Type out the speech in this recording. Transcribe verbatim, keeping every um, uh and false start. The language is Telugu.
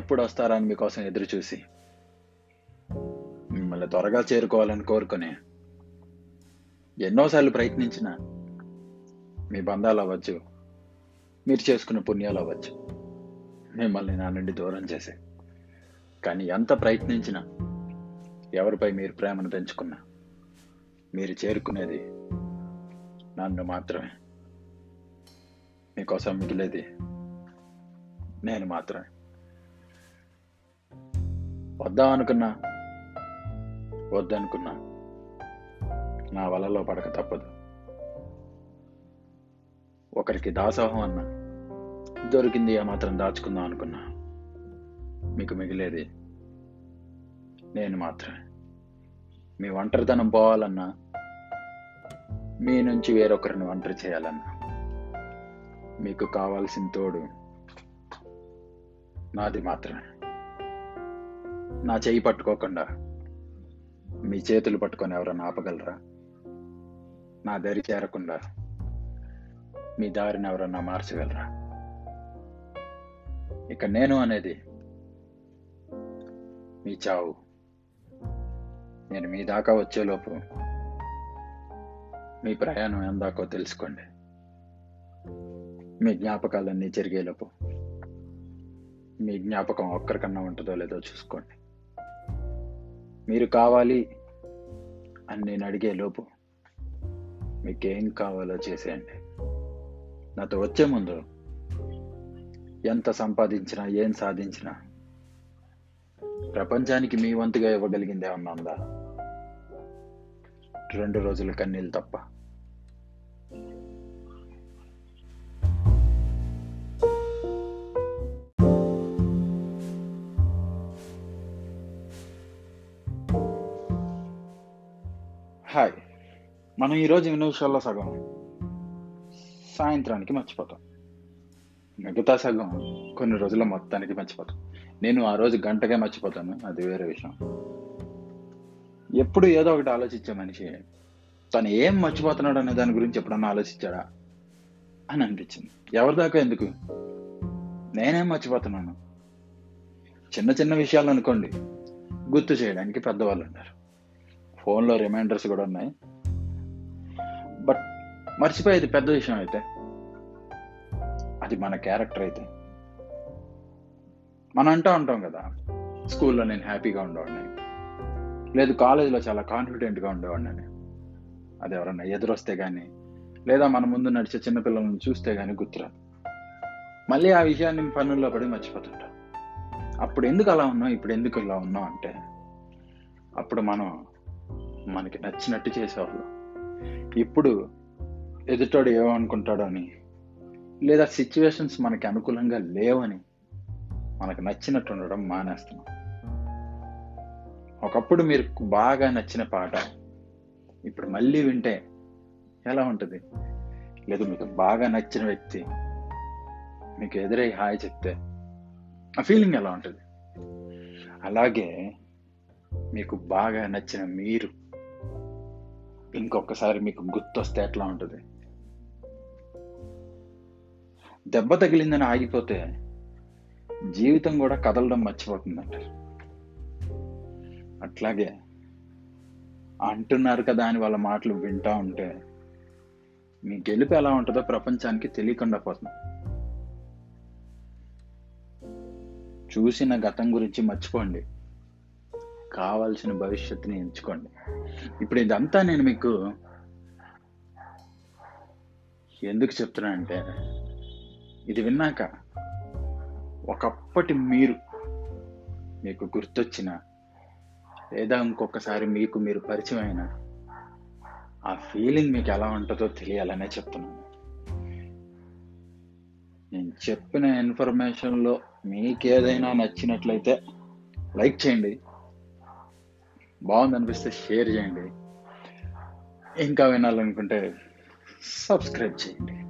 ఎప్పుడు వస్తారా అని మీకోసం ఎదురు చూసి, మిమ్మల్ని త్వరగా చేరుకోవాలని కోరుకునే, ఎన్నోసార్లు ప్రయత్నించిన మీ బంధాలు అవ్వచ్చు, మీరు చేసుకున్న పుణ్యాలు అవ్వచ్చు, మిమ్మల్ని నా నుండి దూరం చేసే. కానీ ఎంత ప్రయత్నించినా, ఎవరిపై మీరు ప్రేమను పెంచుకున్నా, మీరు చేరుకునేది నన్ను మాత్రమే. మీకోసం మిగిలేది నేను మాత్రమే. వద్దాం అనుకున్నా, వద్దనుకున్నా, నా వలలో పడక తప్పదు. ఒకరికి దాసోహం అన్నా, దొరికింది ఆ మాత్రం దాచుకుందాం అనుకున్నా, మీకు మిగిలేది నేను మాత్రమే. మీ ఒంటరితనం పోవాలన్నా, మీ నుంచి వేరొకరిని ఒంటరి చేయాలన్నా, మీకు కావాల్సిన తోడు నాది మాత్రమే. నా చేయి పట్టుకోకుండా మీ చేతులు పట్టుకొని ఎవరన్నా ఆపగలరా? నా దారి చేరకుండా మీ దారిని ఎవరన్నా మార్చగలరా? ఇక నేను అనేది మీ చావు. నేను మీ దాకా వచ్చేలోపు మీ ప్రయాణం ఎందాకో తెలుసుకోండి. మీ జ్ఞాపకాలన్నీ జరిగేలోపు మీ జ్ఞాపకం ఒక్కరికన్నా ఉంటుందో లేదో చూసుకోండి. మీరు కావాలి అని నేను అడిగేలోపు మీకేం కావాలో చేసేయండి. నాతో వచ్చే ముందు ఎంత సంపాదించినా, ఏం సాధించినా, ప్రపంచానికి మీ వంతుగా ఇవ్వగలిగింది ఏమన్నా ఉందా? రెండు రోజుల కన్నీళ్ళు తప్ప. హాయ్, మనం ఈరోజు ఎన్ని విషయాల్లో సగం సాయంత్రానికి మర్చిపోతాం, మిగతా సగం కొన్ని రోజుల మొత్తానికి మర్చిపోతాం. నేను ఆ రోజు గంటగా మర్చిపోతాను, అది వేరే విషయం. ఎప్పుడు ఏదో ఒకటి ఆలోచించే మనిషి తను ఏం మర్చిపోతున్నాడు అనే దాని గురించి ఎప్పుడన్నా ఆలోచించాడా అని అనిపించింది. ఎవరిదాకా ఎందుకు, నేనేం మర్చిపోతున్నాను? చిన్న చిన్న విషయాలు అనుకోండి, గుర్తు చేయడానికి పెద్దవాళ్ళు ఉన్నారు, ఫోన్లో రిమైండర్స్ కూడా ఉన్నాయి. బట్ మర్చిపోయేది పెద్ద విషయం అయితే, అది మన క్యారెక్టర్ అయితే, మనం అంటూ ఉంటాం కదా, స్కూల్లో నేను హ్యాపీగా ఉండేవాడిని, లేదు కాలేజీలో చాలా కాన్ఫిడెంట్గా ఉండేవాడిని, అది ఎవరన్నా ఎదురొస్తే కానీ, లేదా మన ముందు నడిచే చిన్నపిల్లలను చూస్తే కానీ గుర్తురాదు. మళ్ళీ ఆ విషయాన్ని పనుల్లో పడి మర్చిపోతుంటాం. అప్పుడు ఎందుకు అలా ఉన్నాం, ఇప్పుడు ఎందుకు ఇలా ఉన్నాం అంటే, అప్పుడు మనం మనకి నచ్చినట్టు చేసేవాళ్ళు. ఇప్పుడు ఎదుటోడు ఏమనుకుంటాడో అని, లేదా సిచ్యువేషన్స్ మనకి అనుకూలంగా లేవని మనకు నచ్చినట్టు ఉండడం మానేస్తున్నాం. ఒకప్పుడు మీరు బాగా నచ్చిన పాట ఇప్పుడు మళ్ళీ వింటే ఎలా ఉంటుంది? లేదా మీకు బాగా నచ్చిన వ్యక్తి మీకు ఎదురై హాయ్ చెప్తే ఆ ఫీలింగ్ ఎలా ఉంటుంది? అలాగే మీకు బాగా నచ్చిన మీరు ఇంకొకసారి మీకు గుర్తొస్తే ఎట్లా ఉంటుంది? దెబ్బ తగిలిందని ఆగిపోతే జీవితం కూడా కదలడం మర్చిపోతుందంటారు. అట్లాగే అంటున్నారు కదా అని వాళ్ళ మాటలు వింటూ ఉంటే మీ గెలుపు ఎలా ఉంటుందో ప్రపంచానికి తెలియకుండా పోతుంది. చూసిన గతం గురించి మర్చిపోండి, కావాల్సిన భవిష్యత్తుని ఎంచుకోండి. ఇప్పుడు ఇదంతా నేను మీకు ఎందుకు చెప్తున్నా అంటే, ఇది విన్నాక ఒకప్పటి మీరు మీకు గుర్తొచ్చిన, లేదా ఇంకొకసారి మీకు మీరు పరిచయం అయిన ఆ ఫీలింగ్ మీకు ఎలా ఉంటుందో తెలియాలనే చెప్తున్నాను. నేను చెప్పిన ఇన్ఫర్మేషన్లో మీకేదైనా నచ్చినట్లయితే లైక్ చేయండి, బాగుందనిపిస్తే షేర్ చేయండి, ఇంకా వినాలనుకుంటే సబ్స్క్రైబ్ చేయండి.